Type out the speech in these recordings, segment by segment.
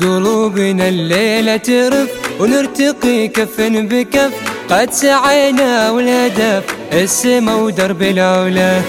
قلوبنا الليلة ترف ونرتقي كف بكف، قد سعينا والهدف السما ودرب العلا.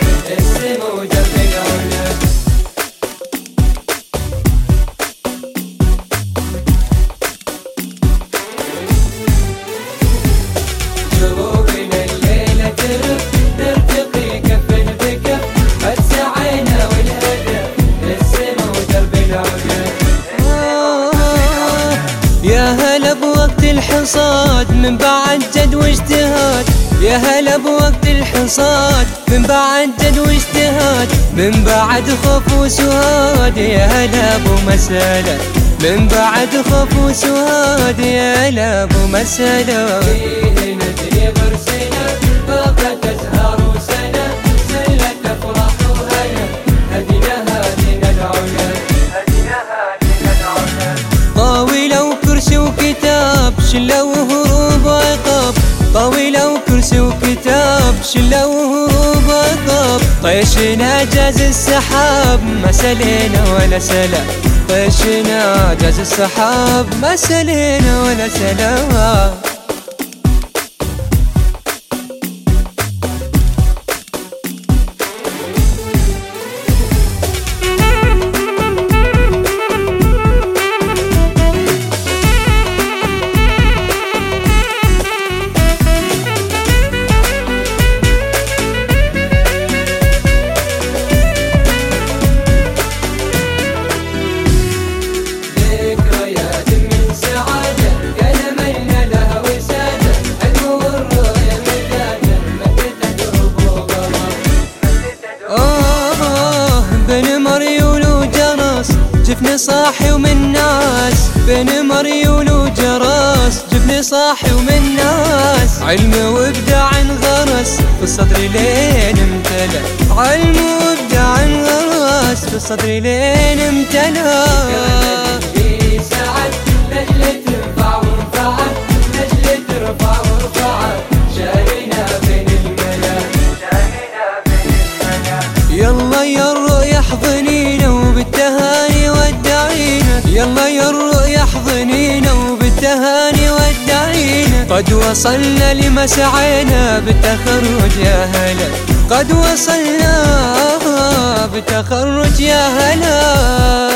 يا هلا بوقت الحصاد من بعد جد واجتهاد، يا هلا بوقت الحصاد من بعد جد واجتهاد، من بعد خوف وسهاد يا هلا بمسألة، من بعد خوف وسهاد يا هلا بمسألة. فيه ندري برسنا باقت أزهار وسنة، سلت أفراح وهنا هديناها لنا العلا، هديناها لنا العلا. طاولة كرسي وكتاب شلة وهروب وعقاب، طاولة وكرسي وكتاب شلة وهروب وعقاب، طيشنا جاز السحاب ما سلينا ولا سلا، طيشنا جاز السحاب ما سلينا ولا سلا. جبني صاحي ومن ناس بين مريول وجرس، جبني صاحي ومن ناس علم وابداع انغرس في الصدر لين امتلا، علم وابداع انغرس في الصدر لين امتلا. في سعد لجل تنفع ونفعت، لجل ترفع ورفعت، شارينا بين الملا، شارينا بين الملا. يلا يا الرؤيا احضنينا وبالتهاني، يلا يا الرؤيا احضنينا وبالتهاني ودعينا، قد وصلنا لمسعينا بالتخرج يا هلا، قد وصلنا بالتخرج يا هلا.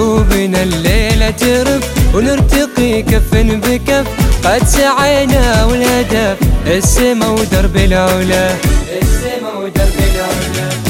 قلوبنا الليلة ترف نرتقي كف بكف، قد سعينا والهدف السما ودرب العلا، السما ودرب العلا. قلوبنا الليلة ترف ونرتقي كف بكف، قد سعينا والهدف السما ودرب العلا، السما ودرب العلا.